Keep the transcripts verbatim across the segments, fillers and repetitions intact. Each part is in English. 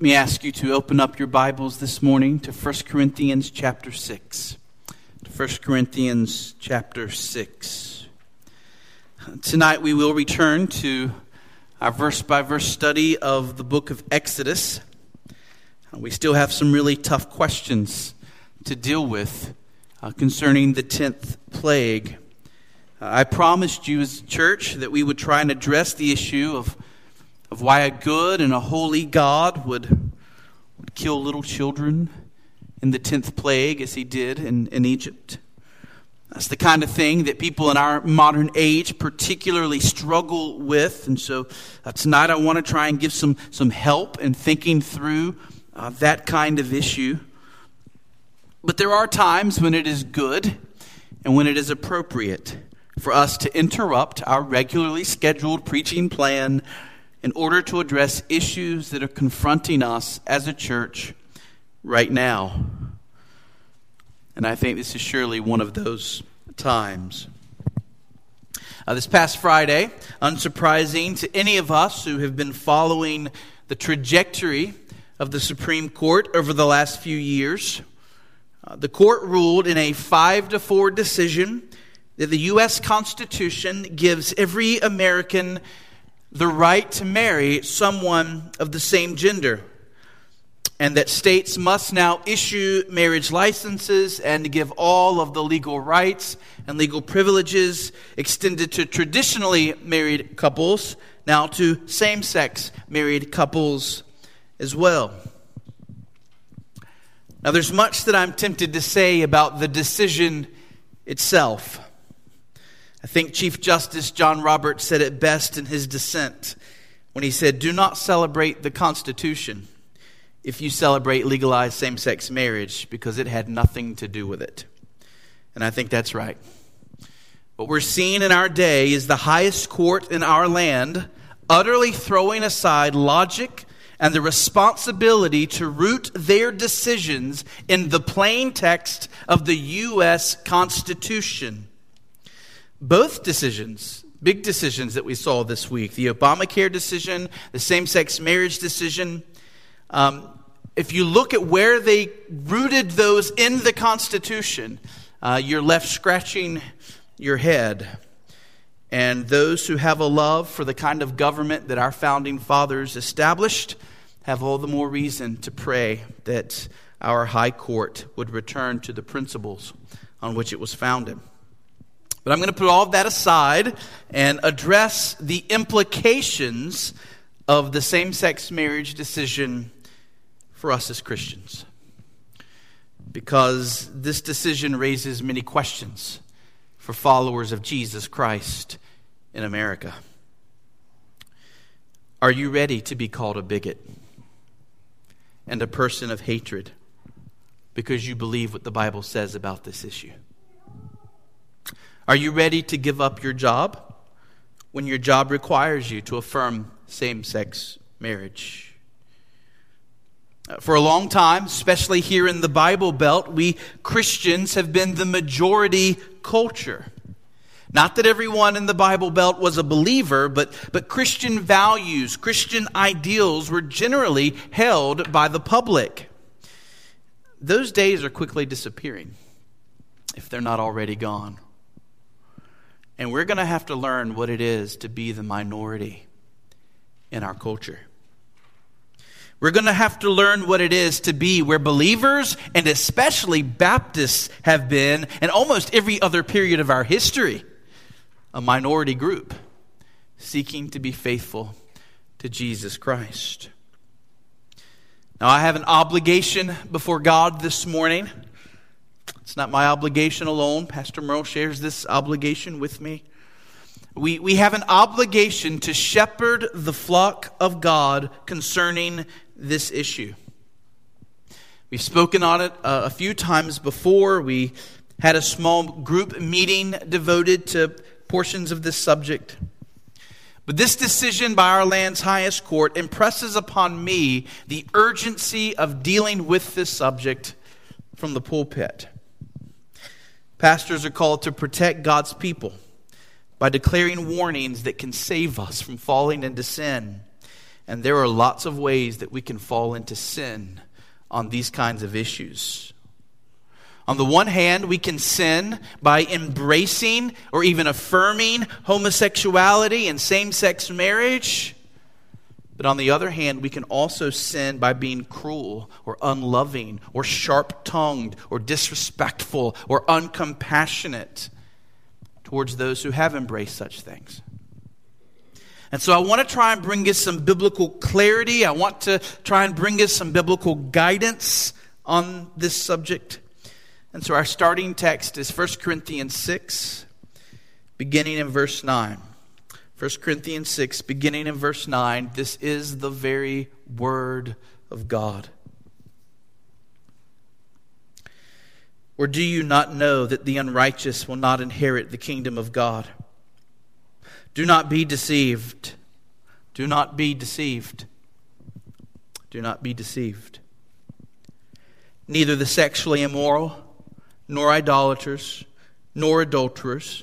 Let me ask you to open up your Bibles this morning to First Corinthians chapter six. First Corinthians chapter six. Tonight we will return to our verse-by-verse study of the book of Exodus. We still have some really tough questions to deal with uh, concerning the tenth plague. Uh, I promised you as a church that we would try and address the issue of of why a good and a holy God would, would kill little children in the tenth plague as he did in, in Egypt. That's the kind of thing that people in our modern age particularly struggle with. And so uh, tonight I want to try and give some, some help in thinking through uh, that kind of issue. But there are times when it is good and when it is appropriate for us to interrupt our regularly scheduled preaching plan in order to address issues that are confronting us as a church right now. And I think this is surely one of those times. Uh, this past Friday, unsurprising to any of us who have been following the trajectory of the Supreme Court over the last few years, uh, the court ruled in a five to four decision that the U S Constitution gives every American the right to marry someone of the same gender, and that states must now issue marriage licenses and give all of the legal rights and legal privileges extended to traditionally married couples now to same-sex married couples as well. Now, there's much that I'm tempted to say about the decision itself. I think Chief Justice John Roberts said it best in his dissent when he said, "Do not celebrate the Constitution if you celebrate legalized same-sex marriage, because it had nothing to do with it." And I think that's right. What we're seeing in our day is the highest court in our land utterly throwing aside logic and the responsibility to root their decisions in the plain text of the U S Constitution. Both decisions, big decisions that we saw this week, the Obamacare decision, the same-sex marriage decision, um, if you look at where they rooted those in the Constitution, uh, you're left scratching your head. And those who have a love for the kind of government that our founding fathers established have all the more reason to pray that our high court would return to the principles on which it was founded. But I'm going to put all of that aside and address the implications of the same-sex marriage decision for us as Christians, because this decision raises many questions for followers of Jesus Christ in America. Are you ready to be called a bigot and a person of hatred because you believe what the Bible says about this issue? Are you ready to give up your job when your job requires you to affirm same-sex marriage? For a long time, especially here in the Bible Belt, we Christians have been the majority culture. Not that everyone in the Bible Belt was a believer, but, but Christian values, Christian ideals were generally held by the public. Those days are quickly disappearing, if they're not already gone. And we're going to have to learn what it is to be the minority in our culture. We're going to have to learn what it is to be where believers, and especially Baptists, have been, in almost every other period of our history, a minority group seeking to be faithful to Jesus Christ. Now, I have an obligation before God this morning. It's not my obligation alone. Pastor Merle shares this obligation with me. We, we have an obligation to shepherd the flock of God concerning this issue. We've spoken on it uh, a few times before. We had a small group meeting devoted to portions of this subject. But this decision by our land's highest court impresses upon me the urgency of dealing with this subject from the pulpit. Pastors are called to protect God's people by declaring warnings that can save us from falling into sin And there are lots of ways that we can fall into sin on these kinds of issues. On the one hand, we can sin by embracing or even affirming homosexuality and same-sex marriage. But on the other hand, we can also sin by being cruel or unloving or sharp-tongued or disrespectful or uncompassionate towards those who have embraced such things. And so I want to try and bring us some biblical clarity. I want to try and bring us some biblical guidance on this subject. And so our starting text is First Corinthians six, beginning in verse nine. First Corinthians six, beginning in verse nine. This is the very word of God. Or do you not know that the unrighteous will not inherit the kingdom of God? Do not be deceived. Do not be deceived. Do not be deceived. Neither the sexually immoral, nor idolaters, nor adulterers,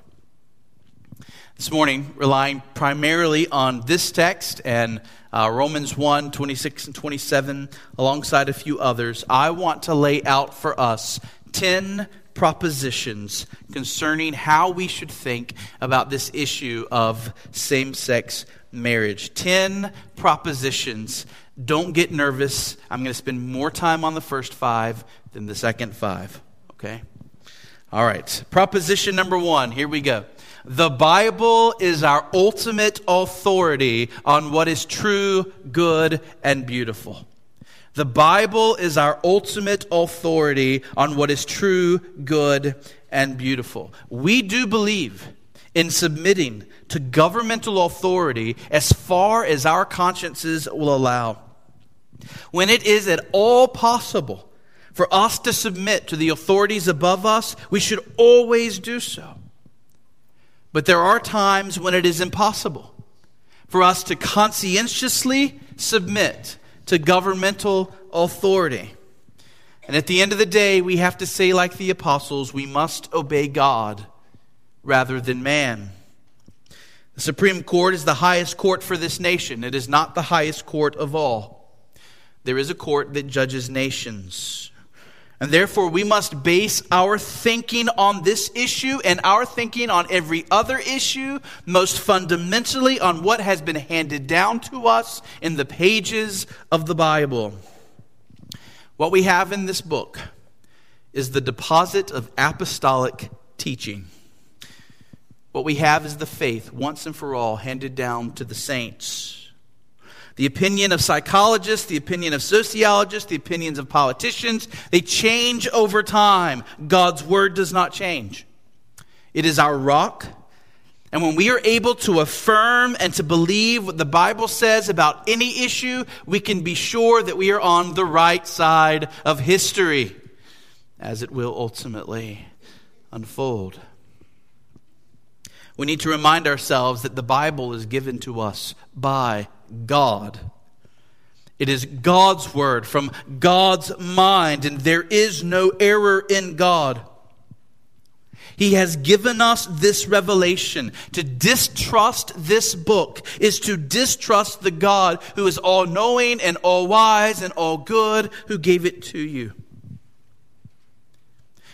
This morning, relying primarily on this text and uh, Romans one, twenty-six and twenty-seven, alongside a few others, I want to lay out for us ten propositions concerning how we should think about this issue of same-sex marriage. Ten propositions. Don't get nervous. I'm going to spend more time on the first five than the second five. Okay? All right. Proposition number one. Here we go. The Bible is our ultimate authority on what is true, good, and beautiful. The Bible is our ultimate authority on what is true, good, and beautiful. We do believe in submitting to governmental authority as far as our consciences will allow. When it is at all possible for us to submit to the authorities above us, we should always do so. But there are times when it is impossible for us to conscientiously submit to governmental authority. And at the end of the day, we have to say like the apostles, we must obey God rather than man. The Supreme Court is the highest court for this nation. It is not the highest court of all. There is a court that judges nations. And therefore, we must base our thinking on this issue and our thinking on every other issue, most fundamentally on what has been handed down to us in the pages of the Bible. What we have in this book is the deposit of apostolic teaching. What we have is the faith, once and for all, handed down to the saints. The opinion of psychologists, the opinion of sociologists, the opinions of politicians, they change over time. God's word does not change. It is our rock. And when we are able to affirm and to believe what the Bible says about any issue, we can be sure that we are on the right side of history, as it will ultimately unfold. We need to remind ourselves that the Bible is given to us by God. It is God's word from God's mind, and there is no error in God. He has given us this revelation. To distrust this book is to distrust the God who is all-knowing and all-wise and all-good, who gave it to you.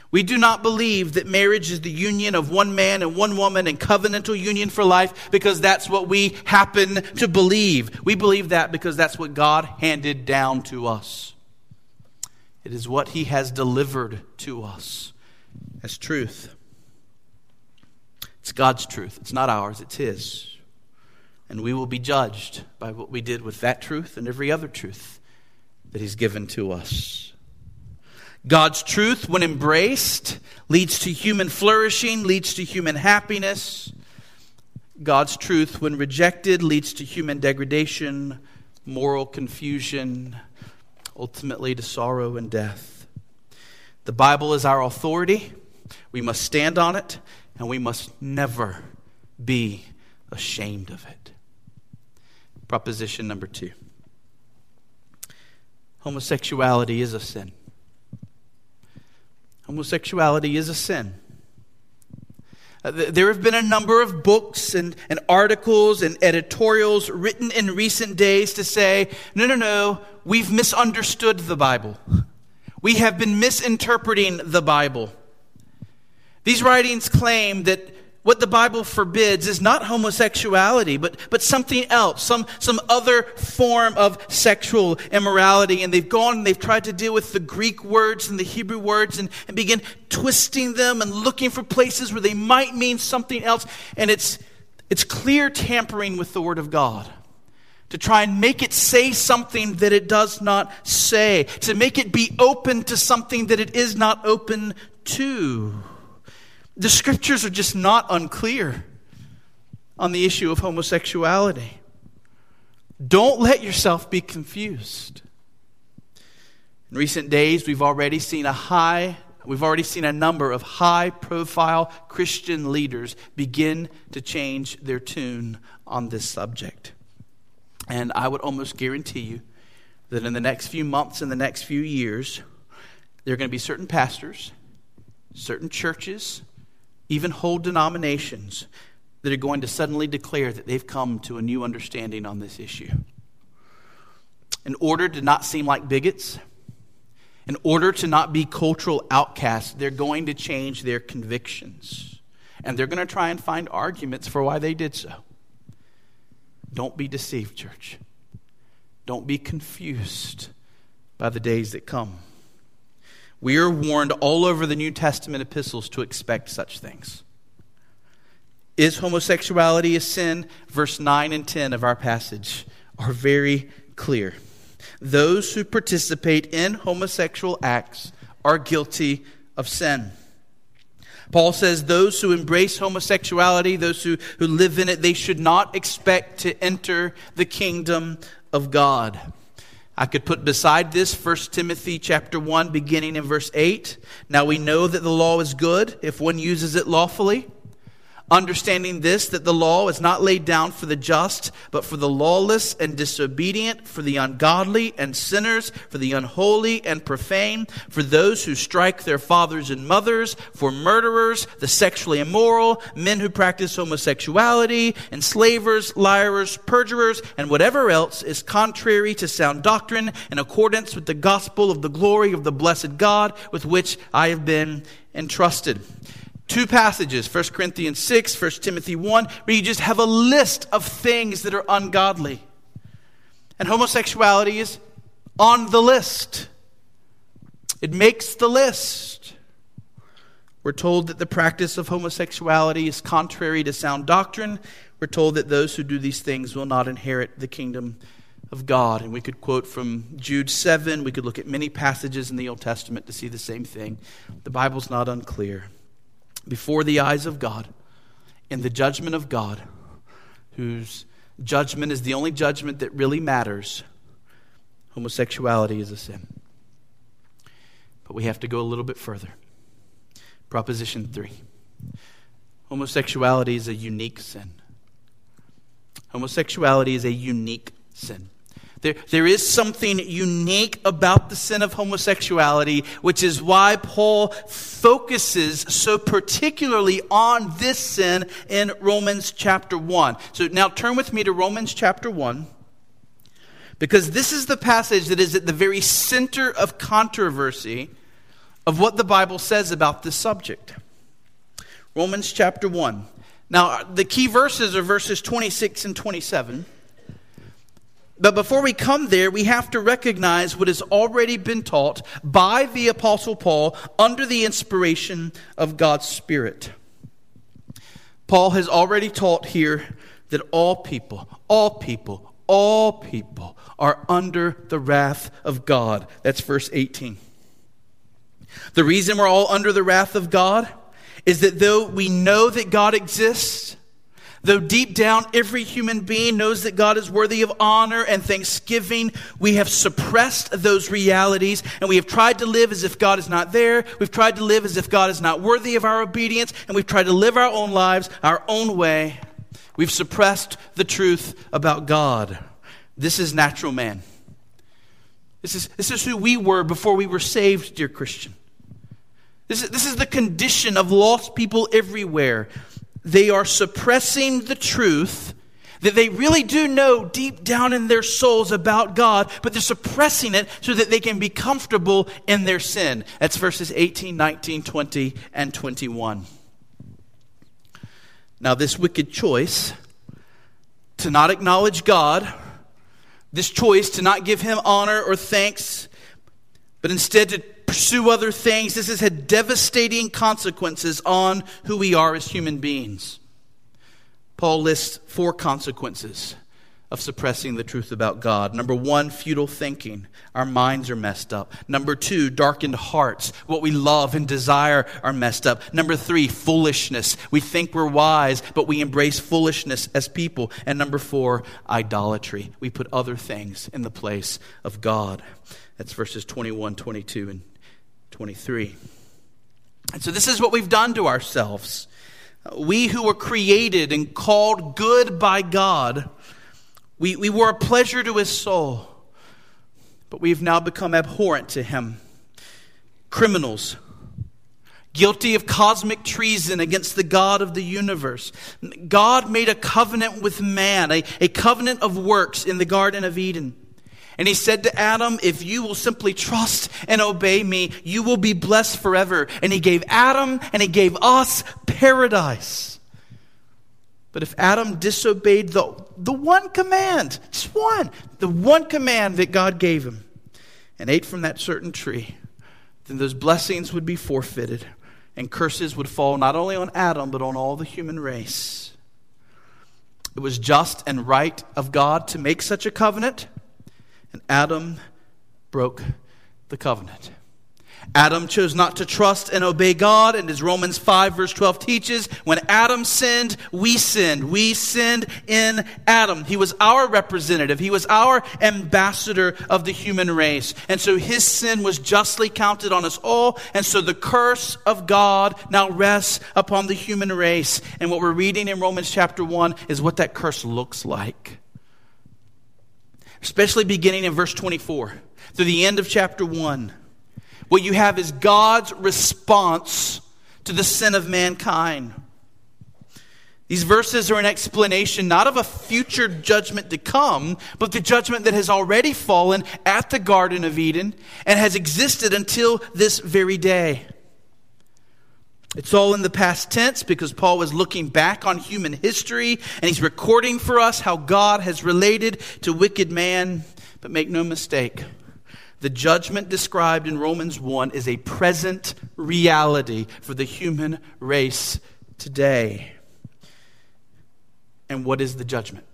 We do not believe that marriage is the union of one man and one woman and covenantal union for life because that's what we happen to believe. We believe that because that's what God handed down to us. It is what He has delivered to us as truth. It's God's truth. It's not ours. It's His. And we will be judged by what we did with that truth and every other truth that He's given to us. God's truth, when embraced, leads to human flourishing, leads to human happiness. God's truth, when rejected, leads to human degradation, moral confusion, ultimately to sorrow and death. The Bible is our authority. We must stand on it, and we must never be ashamed of it. Proposition number two. Homosexuality is a sin. Homosexuality is a sin. There have been a number of books and, and articles and editorials written in recent days to say, no, no, no, we've misunderstood the Bible. We have been misinterpreting the Bible. These writings claim that what the Bible forbids is not homosexuality, but, but something else, some, some other form of sexual immorality. And they've gone and they've tried to deal with the Greek words and the Hebrew words and, and begin twisting them and looking for places where they might mean something else. And it's, it's clear tampering with the Word of God to try and make it say something that it does not say, to make it be open to something that it is not open to. The scriptures are just not unclear on the issue of homosexuality. Don't let yourself be confused. In recent days, we've already seen a high, we've already seen a number of high-profile Christian leaders begin to change their tune on this subject. And I would almost guarantee you that in the next few months, in the next few years, there are going to be certain pastors, certain churches, even whole denominations that are going to suddenly declare that they've come to a new understanding on this issue. In order to not seem like bigots, in order to not be cultural outcasts, they're going to change their convictions. And they're going to try and find arguments for why they did so. Don't be deceived, church. Don't be confused by the days that come. We are warned all over the New Testament epistles to expect such things. Is homosexuality a sin? Verse nine and ten of our passage are very clear. Those who participate in homosexual acts are guilty of sin. Paul says those who embrace homosexuality, those who, who live in it, they should not expect to enter the kingdom of God. I could put beside this First Timothy chapter one, beginning in verse eight. Now we know that the law is good if one uses it lawfully. Understanding this, that the law is not laid down for the just, but for the lawless and disobedient, for the ungodly and sinners, for the unholy and profane, for those who strike their fathers and mothers, for murderers, the sexually immoral, men who practice homosexuality, enslavers, liars, perjurers, and whatever else is contrary to sound doctrine, in accordance with the gospel of the glory of the blessed God, with which I have been entrusted. Two passages, First Corinthians six, First Timothy one, where you just have a list of things that are ungodly. And homosexuality is on the list. It makes the list. We're told that the practice of homosexuality is contrary to sound doctrine. We're told that those who do these things will not inherit the kingdom of God. And we could quote from Jude seven. We could look at many passages in the Old Testament to see the same thing. The Bible's not unclear. Before the eyes of God, in the judgment of God, whose judgment is the only judgment that really matters, homosexuality is a sin. But we have to go a little bit further. Proposition three. Homosexuality is a unique sin. Homosexuality is a unique sin. There, there is something unique about the sin of homosexuality, which is why Paul focuses so particularly on this sin in Romans chapter one. So now turn with me to Romans chapter one, because this is the passage that is at the very center of controversy of what the Bible says about this subject. Romans chapter one. Now, the key verses are verses twenty-six and twenty-seven. But before we come there, we have to recognize what has already been taught by the Apostle Paul under the inspiration of God's Spirit. Paul has already taught here that all people, all people, all people are under the wrath of God. That's verse eighteen. The reason we're all under the wrath of God is that though we know that God exists, Though deep down every human being knows that God is worthy of honor and thanksgiving, we have suppressed those realities and we have tried to live as if God is not there. We've tried to live as if God is not worthy of our obedience, and we've tried to live our own lives our own way. We've suppressed the truth about God. This is natural man. This is, this is who we were before we were saved, dear Christian. This is, this is the condition of lost people everywhere. They are suppressing the truth that they really do know deep down in their souls about God, but they're suppressing it so that they can be comfortable in their sin. That's verses eighteen, nineteen, twenty, and twenty-one. Now, this wicked choice to not acknowledge God, this choice to not give him honor or thanks, but instead to pursue other things, this has had devastating consequences on who we are as human beings. Paul lists four consequences of suppressing the truth about God. Number one, futile thinking. Our minds are messed up. Number two, darkened hearts. What we love and desire are messed up. Number three, foolishness. We think we're wise, but we embrace foolishness as people. And number four, idolatry. We put other things in the place of God. That's verses twenty-one, twenty-two, and twenty-three. And so this is what we've done to ourselves. We who were created and called good by God, We, we were a pleasure to his soul, but we've now become abhorrent to him. Criminals, guilty of cosmic treason against the God of the universe. God made a covenant with man, a, a covenant of works in the Garden of Eden. And he said to Adam, if you will simply trust and obey me, you will be blessed forever. And he gave Adam and he gave us paradise. But if Adam disobeyed the, the one command, just one, the one command that God gave him, and ate from that certain tree, then those blessings would be forfeited and curses would fall not only on Adam, but on all the human race. It was just and right of God to make such a covenant, and Adam broke the covenant. Adam chose not to trust and obey God, and as Romans five verse twelve teaches, when Adam sinned, we sinned. We sinned in Adam. He was our representative. He was our ambassador of the human race. And so his sin was justly counted on us all, and so the curse of God now rests upon the human race. And what we're reading in Romans chapter one is what that curse looks like. Especially beginning in verse twenty-four through the end of chapter one. What you have is God's response to the sin of mankind. These verses are an explanation not of a future judgment to come, but the judgment that has already fallen at the Garden of Eden and has existed until this very day. It's all in the past tense because Paul is looking back on human history and he's recording for us how God has related to wicked man. But make no mistake, the judgment described in Romans one is a present reality for the human race today. And what is the judgment?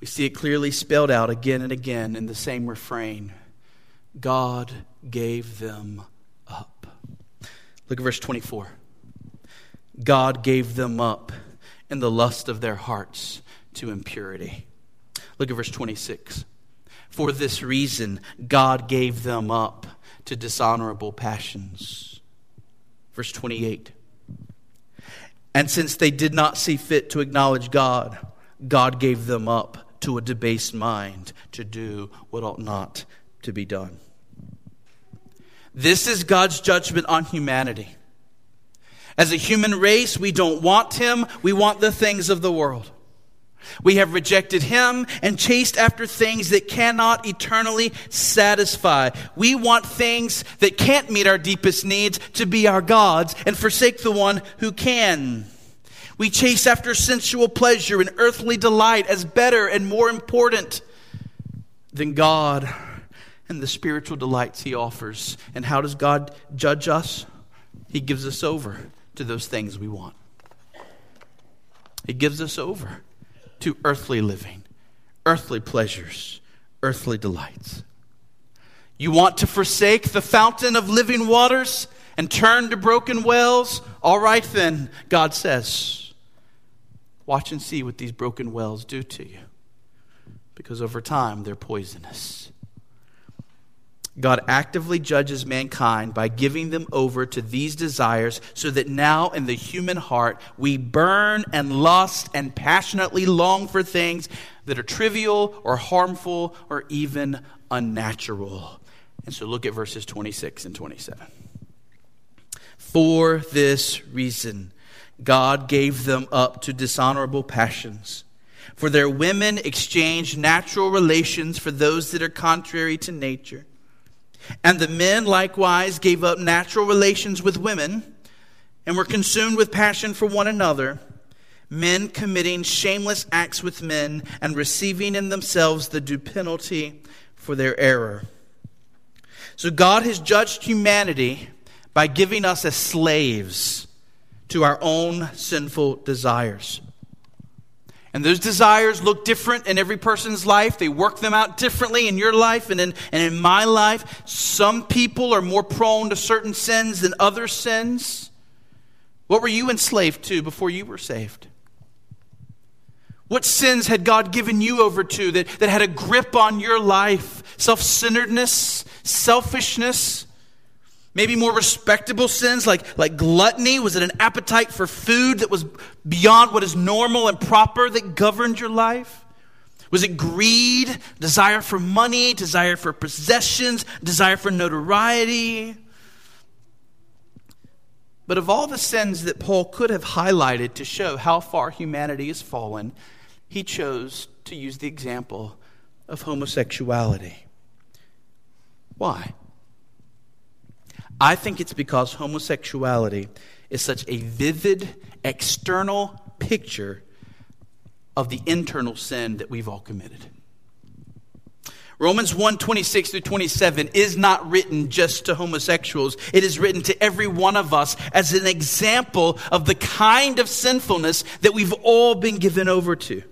We see it clearly spelled out again and again in the same refrain. God gave them up. Look at verse twenty-four. God gave them up in the lust of their hearts to impurity. Look at verse twenty-six. For this reason, God gave them up to dishonorable passions. Verse twenty-eight. And since they did not see fit to acknowledge God, God gave them up to a debased mind to do what ought not to be done. This is God's judgment on humanity. As a human race, we don't want him. We want the things of the world. We have rejected him and chased after things that cannot eternally satisfy. We want things that can't meet our deepest needs to be our gods and forsake the one who can. We chase after sensual pleasure and earthly delight as better and more important than God and the spiritual delights he offers. And how does God judge us? He gives us over to those things we want. He gives us over to earthly living, earthly pleasures, earthly delights. You want to forsake the fountain of living waters and turn to broken wells? All right then, God says, Watch and see what these broken wells do to you, because over time they're poisonous. God actively judges mankind by giving them over to these desires, so that now in the human heart we burn and lust and passionately long for things that are trivial or harmful or even unnatural. And so look at verses twenty-six and twenty-seven. For this reason, God gave them up to dishonorable passions. For their women exchanged natural relations for those that are contrary to nature. And the men likewise gave up natural relations with women and were consumed with passion for one another, men committing shameless acts with men and receiving in themselves the due penalty for their error. So God has judged humanity by giving us as slaves to our own sinful desires. And those desires look different in every person's life. They work them out differently in your life and in, and in my life. Some people are more prone to certain sins than other sins. What were you enslaved to before you were saved? What sins had God given you over to that, that had a grip on your life? Self-centeredness, selfishness, maybe more respectable sins like, like gluttony. Was it an appetite for food that was beyond what is normal and proper that governed your life? Was it greed, desire for money, desire for possessions, desire for notoriety? But of all the sins that Paul could have highlighted to show how far humanity has fallen, he chose to use the example of homosexuality. Why? I think it's because homosexuality is such a vivid external picture of the internal sin that we've all committed. Romans one, twenty-six through twenty-seven is not written just to homosexuals. It is written to every one of us as an example of the kind of sinfulness that we've all been given over to.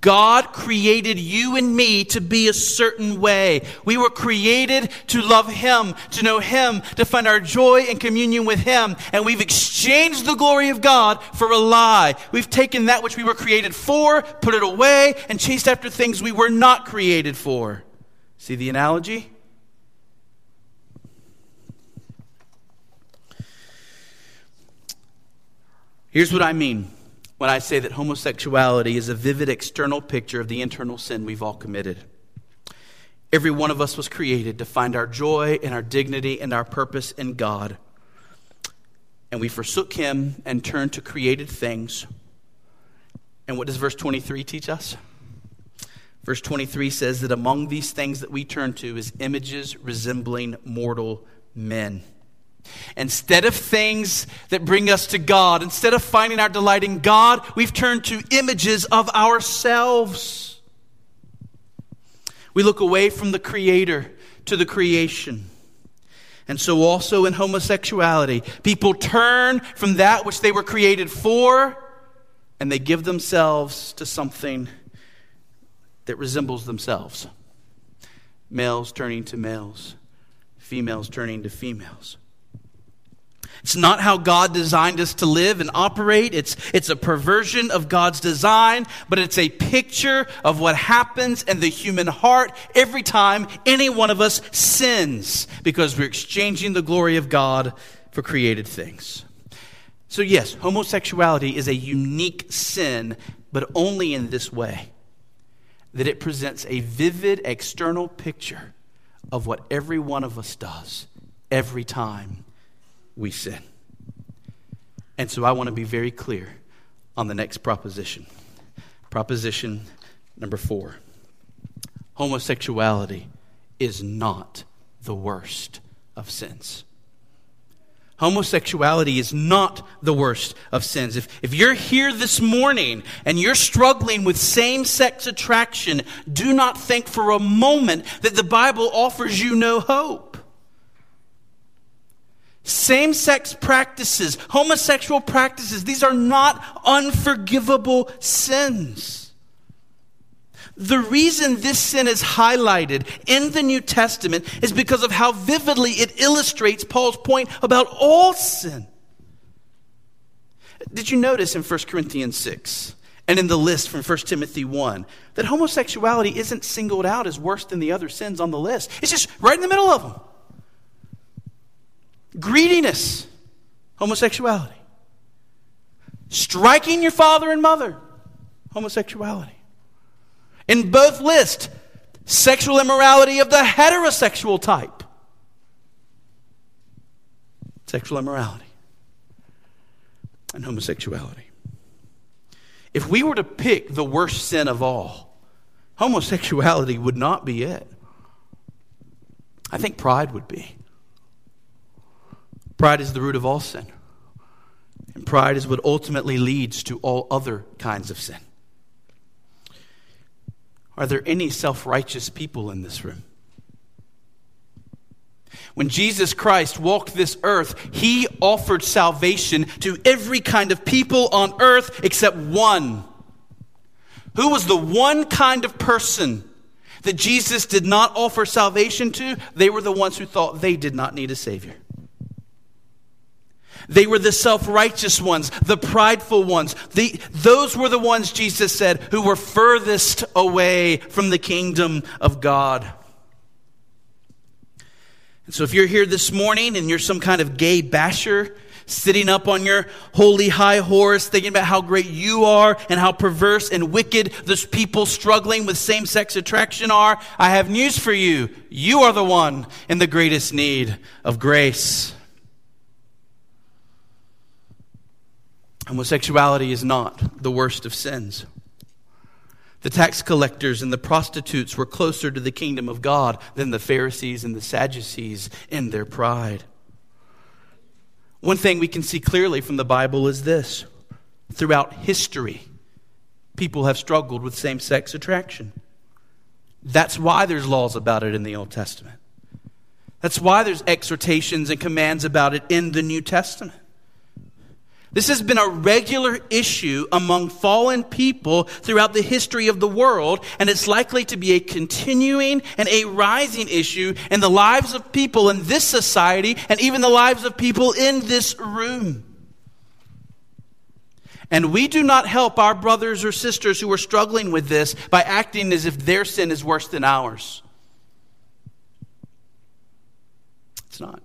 God created you and me to be a certain way. We were created to love Him, to know Him, to find our joy in communion with Him. And we've exchanged the glory of God for a lie. We've taken that which we were created for, put it away, and chased after things we were not created for. See the analogy? Here's what I mean when I say that homosexuality is a vivid external picture of the internal sin we've all committed. Every one of us was created to find our joy and our dignity and our purpose in God. And we forsook Him and turned to created things. And what does verse twenty-three teach us? Verse twenty-three says that among these things that we turn to is images resembling mortal men. Instead of things that bring us to God, instead of finding our delight in God, we've turned to images of ourselves. We look away from the Creator to the creation. And so also in homosexuality, people turn from that which they were created for, and they give themselves to something that resembles themselves. Males turning to males, females turning to females. It's not how God designed us to live and operate. It's, it's a perversion of God's design, but it's a picture of what happens in the human heart every time any one of us sins, because we're exchanging the glory of God for created things. So yes, homosexuality is a unique sin, but only in this way, that it presents a vivid external picture of what every one of us does every time we sin. And so I want to be very clear on the next proposition. Proposition number four. Homosexuality is not the worst of sins. Homosexuality is not the worst of sins. If, if you're here this morning and you're struggling with same-sex attraction, do not think for a moment that the Bible offers you no hope. Same-sex practices, homosexual practices, these are not unforgivable sins. The reason this sin is highlighted in the New Testament is because of how vividly it illustrates Paul's point about all sin. Did you notice in First Corinthians six and in the list from First Timothy one that homosexuality isn't singled out as worse than the other sins on the list? It's just right in the middle of them. Greediness, homosexuality. Striking your father and mother, homosexuality. In both lists, sexual immorality of the heterosexual type. Sexual immorality and homosexuality. If we were to pick the worst sin of all, homosexuality would not be it. I think pride would be. Pride is the root of all sin. And pride is what ultimately leads to all other kinds of sin. Are there any self-righteous people in this room? When Jesus Christ walked this earth, he offered salvation to every kind of people on earth except one. Who was the one kind of person that Jesus did not offer salvation to? They were the ones who thought they did not need a Savior. They were the self-righteous ones, the prideful ones. The, those were the ones, Jesus said, who were furthest away from the kingdom of God. And so if you're here this morning and you're some kind of gay basher, sitting up on your holy high horse, thinking about how great you are and how perverse and wicked those people struggling with same-sex attraction are, I have news for you. You are the one in the greatest need of grace. Homosexuality is not the worst of sins. The tax collectors and the prostitutes were closer to the kingdom of God than the Pharisees and the Sadducees in their pride. One thing we can see clearly from the Bible is this. Throughout history, people have struggled with same-sex attraction. That's why there's laws about it in the Old Testament. That's why there's exhortations and commands about it in the New Testament. This has been a regular issue among fallen people throughout the history of the world, and it's likely to be a continuing and a rising issue in the lives of people in this society and even the lives of people in this room. And we do not help our brothers or sisters who are struggling with this by acting as if their sin is worse than ours. It's not.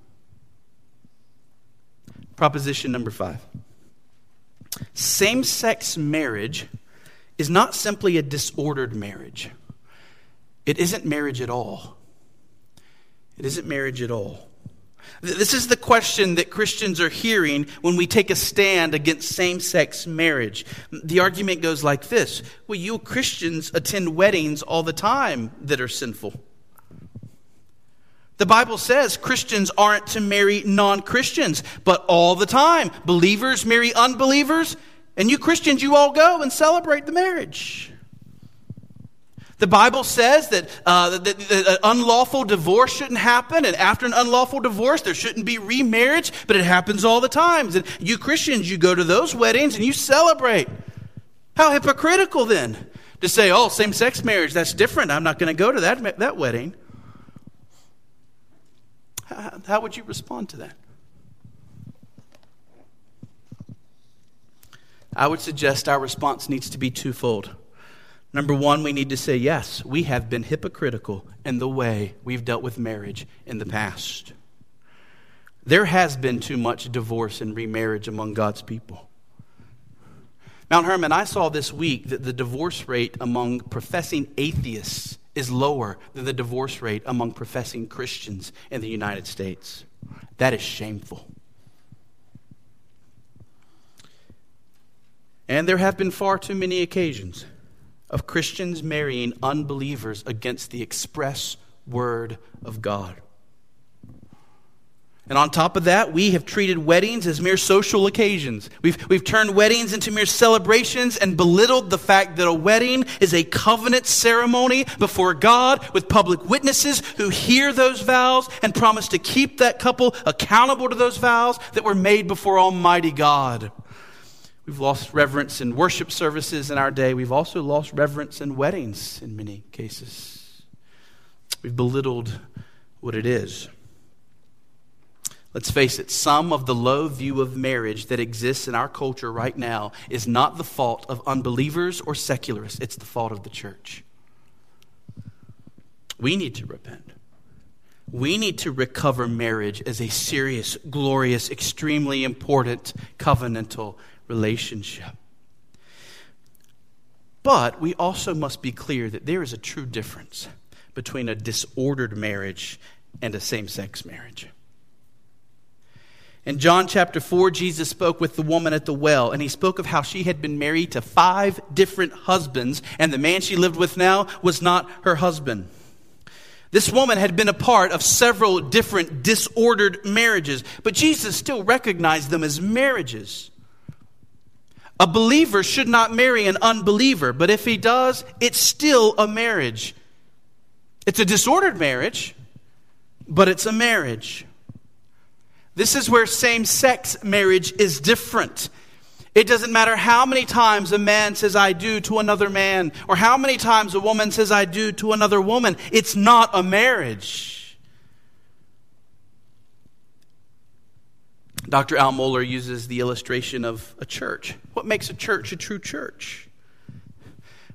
Proposition number five. Same-sex marriage is not simply a disordered marriage. It isn't marriage at all. It isn't marriage at all. This is the question that Christians are hearing when we take a stand against same-sex marriage. The argument goes like this. Well, you Christians attend weddings all the time that are sinful. The Bible says Christians aren't to marry non-Christians, but all the time, believers marry unbelievers, and you Christians, you all go and celebrate the marriage. The Bible says that, uh, that, that an unlawful divorce shouldn't happen, and after an unlawful divorce, there shouldn't be remarriage, but it happens all the time. And you Christians, you go to those weddings and you celebrate. How hypocritical then to say, oh, same-sex marriage, that's different. I'm not going to go to that, that wedding. How would you respond to that? I would suggest our response needs to be twofold. Number one, we need to say, yes, we have been hypocritical in the way we've dealt with marriage in the past. There has been too much divorce and remarriage among God's people. Mount Hermon, I saw this week that the divorce rate among professing atheists is lower than the divorce rate among professing Christians in the United States. That is shameful. And there have been far too many occasions of Christians marrying unbelievers against the express word of God. And on top of that, we have treated weddings as mere social occasions. We've, we've turned weddings into mere celebrations and belittled the fact that a wedding is a covenant ceremony before God with public witnesses who hear those vows and promise to keep that couple accountable to those vows that were made before Almighty God. We've lost reverence in worship services in our day. We've also lost reverence in weddings in many cases. We've belittled what it is. Let's face it, some of the low view of marriage that exists in our culture right now is not the fault of unbelievers or secularists. It's the fault of the church. We need to repent. We need to recover marriage as a serious, glorious, extremely important covenantal relationship. But we also must be clear that there is a true difference between a disordered marriage and a same-sex marriage. In John chapter four, Jesus spoke with the woman at the well, and he spoke of how she had been married to five different husbands, and the man she lived with now was not her husband. This woman had been a part of several different disordered marriages, but Jesus still recognized them as marriages. A believer should not marry an unbeliever, but if he does, it's still a marriage. It's a disordered marriage, but it's a marriage. This is where same-sex marriage is different. It doesn't matter how many times a man says, I do, to another man, or how many times a woman says, I do, to another woman. It's not a marriage. Doctor Al Mohler uses the illustration of a church. What makes a church a true church?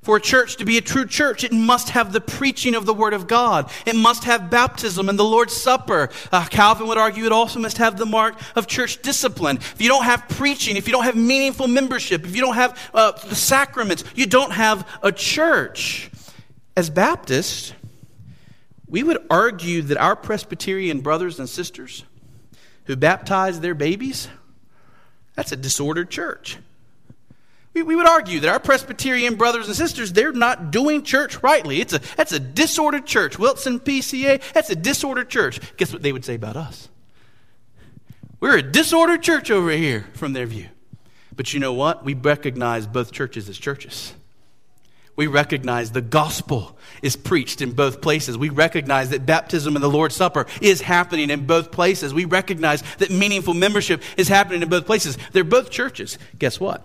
For a church to be a true church, it must have the preaching of the Word of God. It must have baptism and the Lord's Supper. Uh, Calvin would argue it also must have the mark of church discipline. If you don't have preaching, if you don't have meaningful membership, if you don't have uh, the sacraments, you don't have a church. As Baptists, we would argue that our Presbyterian brothers and sisters who baptize their babies, that's a disordered church. We, we would argue that our Presbyterian brothers and sisters, they're not doing church rightly. It's a, that's a disordered church. Wilson P C A, that's a disordered church. Guess what they would say about us? We're a disordered church over here from their view. But you know what? We recognize both churches as churches. We recognize the gospel is preached in both places. We recognize that baptism and the Lord's Supper is happening in both places. We recognize that meaningful membership is happening in both places. They're both churches. Guess what?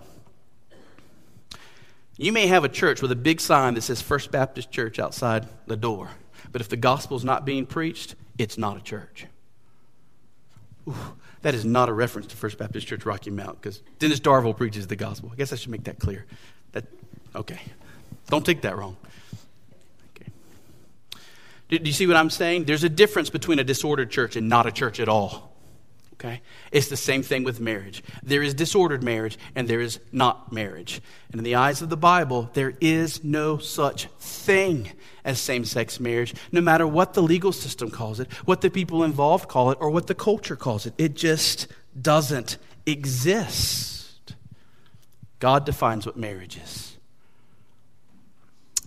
You may have a church with a big sign that says First Baptist Church outside the door. But if the gospel's not being preached, it's not a church. Ooh, that is not a reference to First Baptist Church Rocky Mount, because Dennis Darville preaches the gospel. I guess I should make that clear. That, okay. Don't take that wrong. Okay. Do, do you see what I'm saying? There's a difference between a disordered church and not a church at all. Okay? It's the same thing with marriage. There is disordered marriage and there is not marriage. And in the eyes of the Bible, there is no such thing as same-sex marriage, no matter what the legal system calls it, what the people involved call it, or what the culture calls it. It just doesn't exist. God defines what marriage is.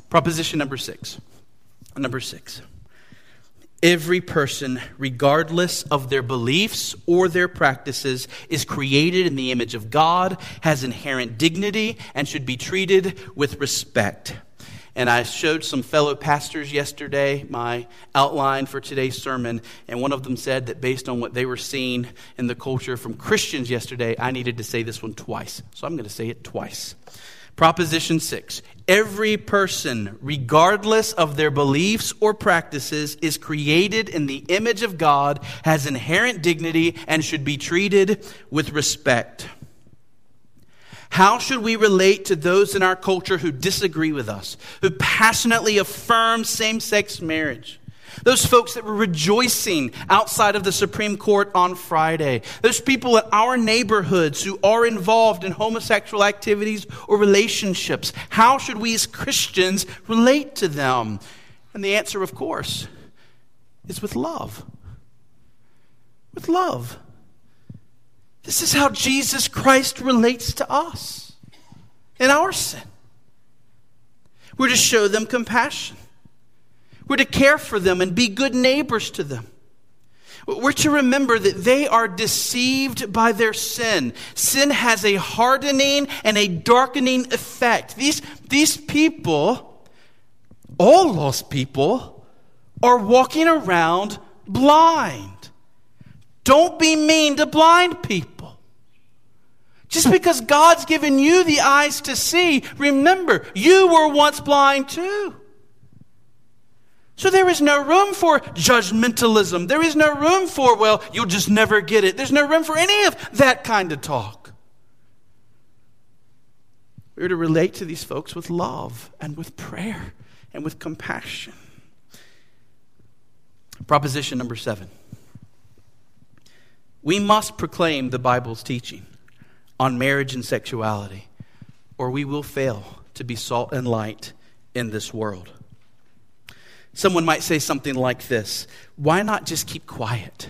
Proposition number six. Number six. Every person, regardless of their beliefs or their practices, is created in the image of God, has inherent dignity, and should be treated with respect. And I showed some fellow pastors yesterday my outline for today's sermon, and one of them said that based on what they were seeing in the culture from Christians yesterday, I needed to say this one twice. So I'm going to say it twice. Proposition six, every person, regardless of their beliefs or practices, is created in the image of God, has inherent dignity, and should be treated with respect. How should we relate to those in our culture who disagree with us, who passionately affirm same-sex marriage? Those folks that were rejoicing outside of the Supreme Court on Friday. Those people in our neighborhoods who are involved in homosexual activities or relationships. How should we as Christians relate to them? And the answer, of course, is with love. With love. This is how Jesus Christ relates to us in our sin. We're to show them compassion. We're to care for them and be good neighbors to them. We're to remember that they are deceived by their sin. Sin has a hardening and a darkening effect. These, these people, all lost people, are walking around blind. Don't be mean to blind people. Just because God's given you the eyes to see, remember, you were once blind too. So there is no room for judgmentalism. There is no room for, well, you'll just never get it. There's no room for any of that kind of talk. We are to relate to these folks with love and with prayer and with compassion. Proposition number seven. We must proclaim the Bible's teaching on marriage and sexuality, or we will fail to be salt and light in this world. Someone might say something like this: why not just keep quiet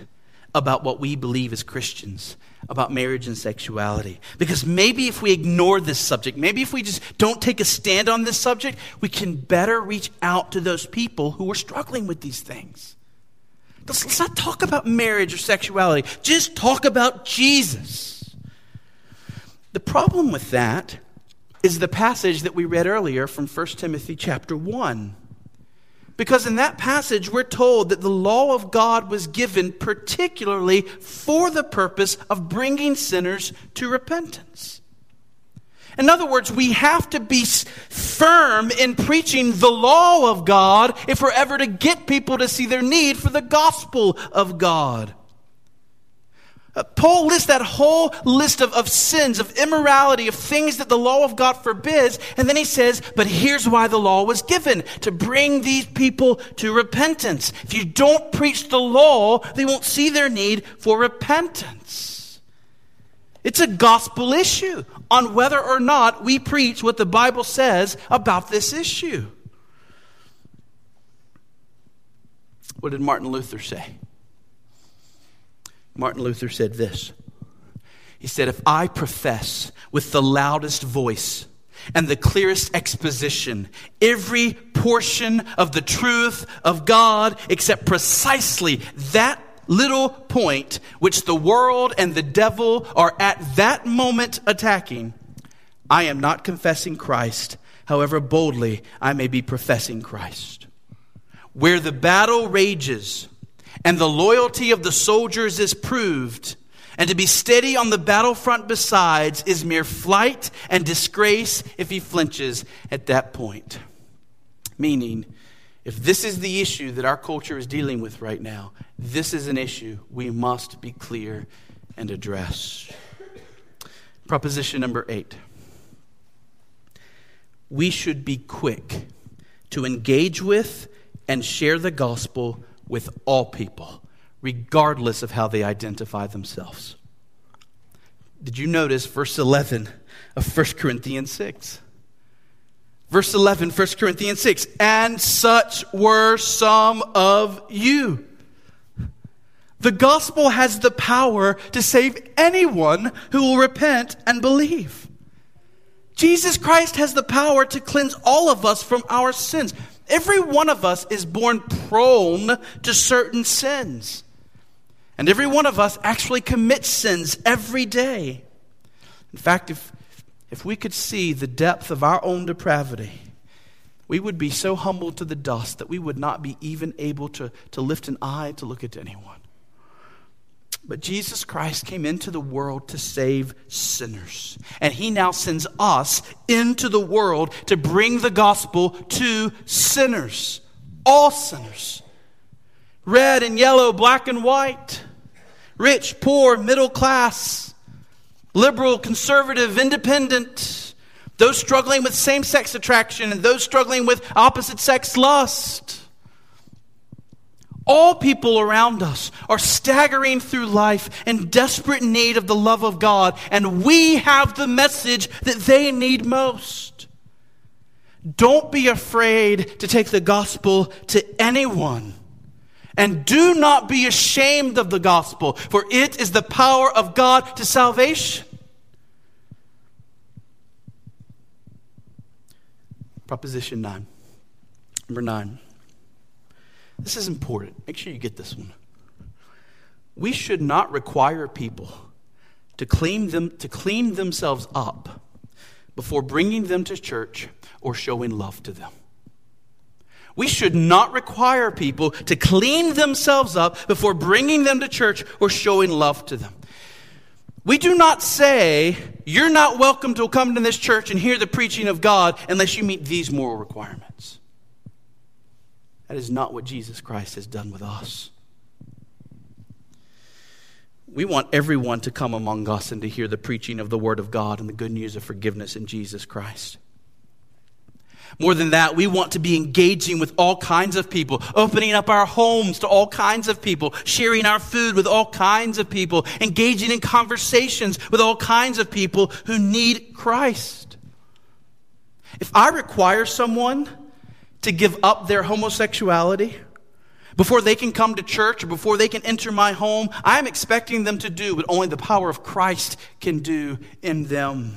about what we believe as Christians about marriage and sexuality? Because maybe if we ignore this subject, maybe if we just don't take a stand on this subject, we can better reach out to those people who are struggling with these things. Let's, let's not talk about marriage or sexuality. Just talk about Jesus. The problem with that is the passage that we read earlier from First Timothy chapter one. Because in that passage, we're told that the law of God was given particularly for the purpose of bringing sinners to repentance. In other words, we have to be firm in preaching the law of God if we're ever to get people to see their need for the gospel of God. Paul lists that whole list of, of sins, of immorality, of things that the law of God forbids. And then he says, but here's why the law was given: to bring these people to repentance. If you don't preach the law, they won't see their need for repentance. It's a gospel issue on whether or not we preach what the Bible says about this issue. What did Martin Luther say? Martin Luther said this. He said, if I profess with the loudest voice and the clearest exposition every portion of the truth of God except precisely that little point which the world and the devil are at that moment attacking, I am not confessing Christ, however boldly I may be professing Christ. Where the battle rages and the loyalty of the soldiers is proved, and to be steady on the battlefront besides is mere flight and disgrace if he flinches at that point. Meaning, if this is the issue that our culture is dealing with right now, this is an issue we must be clear and address. Proposition number eight. We should be quick to engage with and share the gospel with all people, regardless of how they identify themselves. Did you notice verse eleven of First Corinthians six? Verse eleven, First Corinthians six, and such were some of you. The gospel has the power to save anyone who will repent and believe. Jesus Christ has the power to cleanse all of us from our sins. Every one of us is born prone to certain sins. And every one of us actually commits sins every day. In fact, if, if we could see the depth of our own depravity, we would be so humbled to the dust that we would not be even able to, to lift an eye to look at anyone. But Jesus Christ came into the world to save sinners. And he now sends us into the world to bring the gospel to sinners. All sinners. Red and yellow, black and white. Rich, poor, middle class. Liberal, conservative, independent. Those struggling with same-sex attraction and those struggling with opposite-sex lust. All people around us are staggering through life in desperate need of the love of God, and we have the message that they need most. Don't be afraid to take the gospel to anyone, and do not be ashamed of the gospel, for it is the power of God to salvation. Proposition nine, number nine. This is important. Make sure you get this one. We should not require people to clean them to clean themselves up before bringing them to church or showing love to them. We should not require people to clean themselves up before bringing them to church or showing love to them. We do not say, you're not welcome to come to this church and hear the preaching of God unless you meet these moral requirements. That is not what Jesus Christ has done with us. We want everyone to come among us and to hear the preaching of the Word of God and the good news of forgiveness in Jesus Christ. More than that, we want to be engaging with all kinds of people, opening up our homes to all kinds of people, sharing our food with all kinds of people, engaging in conversations with all kinds of people who need Christ. If I require someone to give up their homosexuality before they can come to church or before they can enter my home, I'm expecting them to do what only the power of Christ can do in them.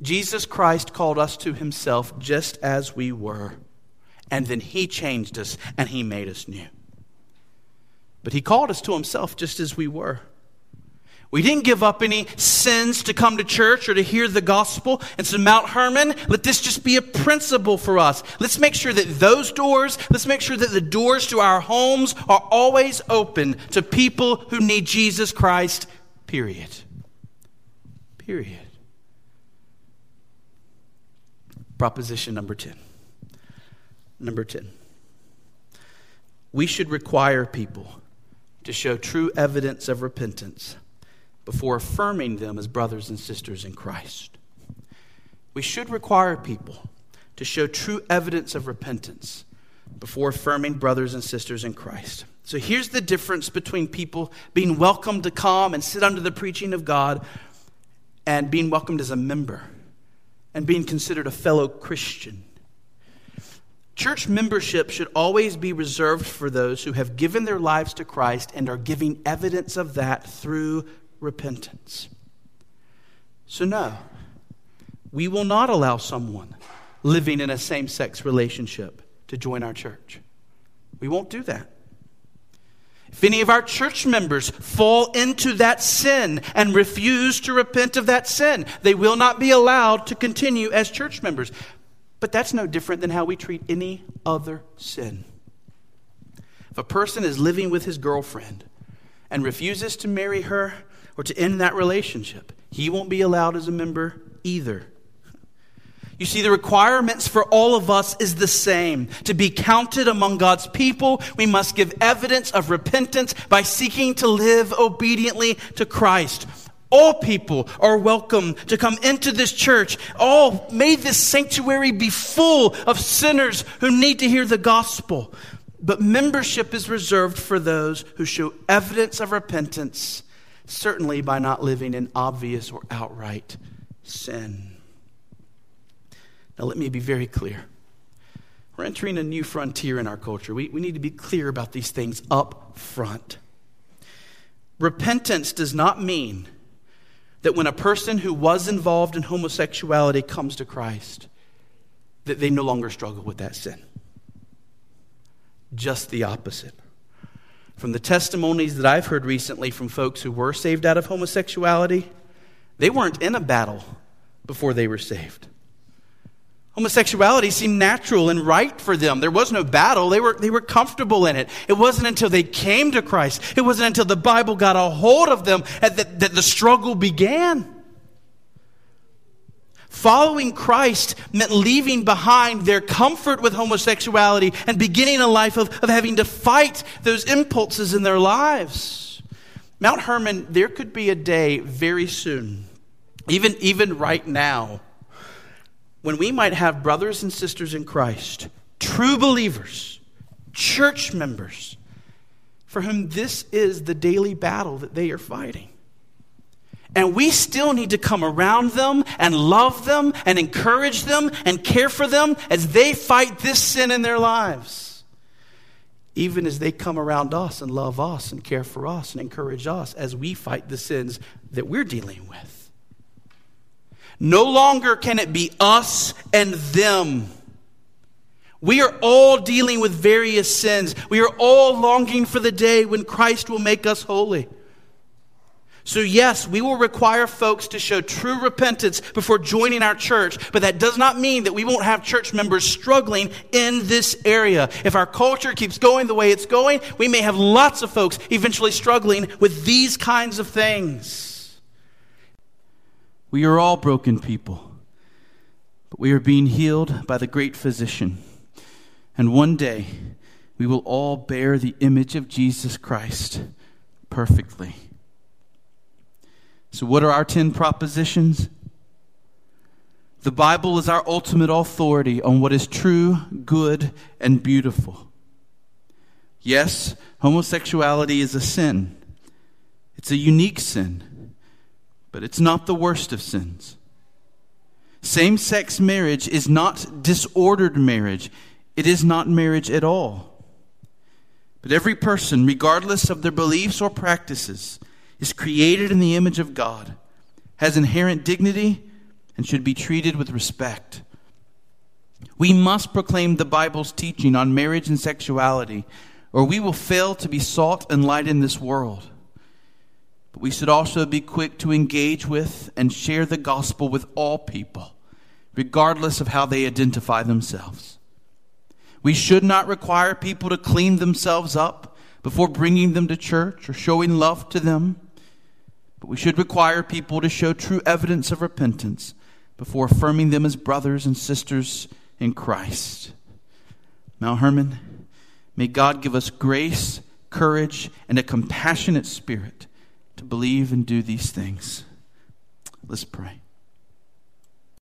Jesus Christ called us to himself just as we were, and then he changed us and he made us new. But he called us to himself just as we were. We didn't give up any sins to come to church or to hear the gospel. And so Mount Hermon, let this just be a principle for us. Let's make sure that those doors, let's make sure that the doors to our homes are always open to people who need Jesus Christ, period. Period. Proposition number ten. Number ten. We should require people to show true evidence of repentance before affirming them as brothers and sisters in Christ. We should require people to show true evidence of repentance before affirming brothers and sisters in Christ. So here's the difference between people being welcomed to come and sit under the preaching of God and being welcomed as a member and being considered a fellow Christian. Church membership should always be reserved for those who have given their lives to Christ and are giving evidence of that through repentance. So no, we will not allow someone living in a same-sex relationship to join our church. We won't do that. If any of our church members fall into that sin and refuse to repent of that sin, they will not be allowed to continue as church members. But that's no different than how we treat any other sin. If a person is living with his girlfriend and refuses to marry her or to end that relationship, he won't be allowed as a member either. You see, the requirements for all of us is the same. To be counted among God's people, we must give evidence of repentance by seeking to live obediently to Christ. All people are welcome to come into this church. All may this sanctuary be full of sinners who need to hear the gospel. But membership is reserved for those who show evidence of repentance, certainly by not living in obvious or outright sin. Now, let me be very clear. We're entering a new frontier in our culture. We, we need to be clear about these things up front. Repentance does not mean that when a person who was involved in homosexuality comes to Christ, that they no longer struggle with that sin. Just the opposite. From the testimonies that I've heard recently from folks who were saved out of homosexuality, they weren't in a battle before they were saved. Homosexuality seemed natural and right for them. There was no battle. They were, they were comfortable in it. It wasn't until they came to Christ. It wasn't until the Bible got a hold of them that, that the struggle began. Following Christ meant leaving behind their comfort with homosexuality and beginning a life of, of having to fight those impulses in their lives. Mount Hermon, there could be a day very soon, even, even right now, when we might have brothers and sisters in Christ, true believers, church members, for whom this is the daily battle that they are fighting. And we still need to come around them and love them and encourage them and care for them as they fight this sin in their lives, even as they come around us and love us and care for us and encourage us as we fight the sins that we're dealing with. No longer can it be us and them. We are all dealing with various sins. We are all longing for the day when Christ will make us holy. So yes, we will require folks to show true repentance before joining our church, but that does not mean that we won't have church members struggling in this area. If our culture keeps going the way it's going, we may have lots of folks eventually struggling with these kinds of things. We are all broken people, but we are being healed by the great physician. And one day, we will all bear the image of Jesus Christ perfectly. So what are our ten propositions? The Bible is our ultimate authority on what is true, good, and beautiful. Yes, homosexuality is a sin. It's a unique sin, but it's not the worst of sins. Same-sex marriage is not disordered marriage. It is not marriage at all. But every person, regardless of their beliefs or practices, is created in the image of God, has inherent dignity, and should be treated with respect. We must proclaim the Bible's teaching on marriage and sexuality, or we will fail to be salt and light in this world. But we should also be quick to engage with and share the gospel with all people, regardless of how they identify themselves. We should not require people to clean themselves up before bringing them to church or showing love to them, but we should require people to show true evidence of repentance before affirming them as brothers and sisters in Christ. Mount Hermon, may God give us grace, courage, and a compassionate spirit to believe and do these things. Let's pray.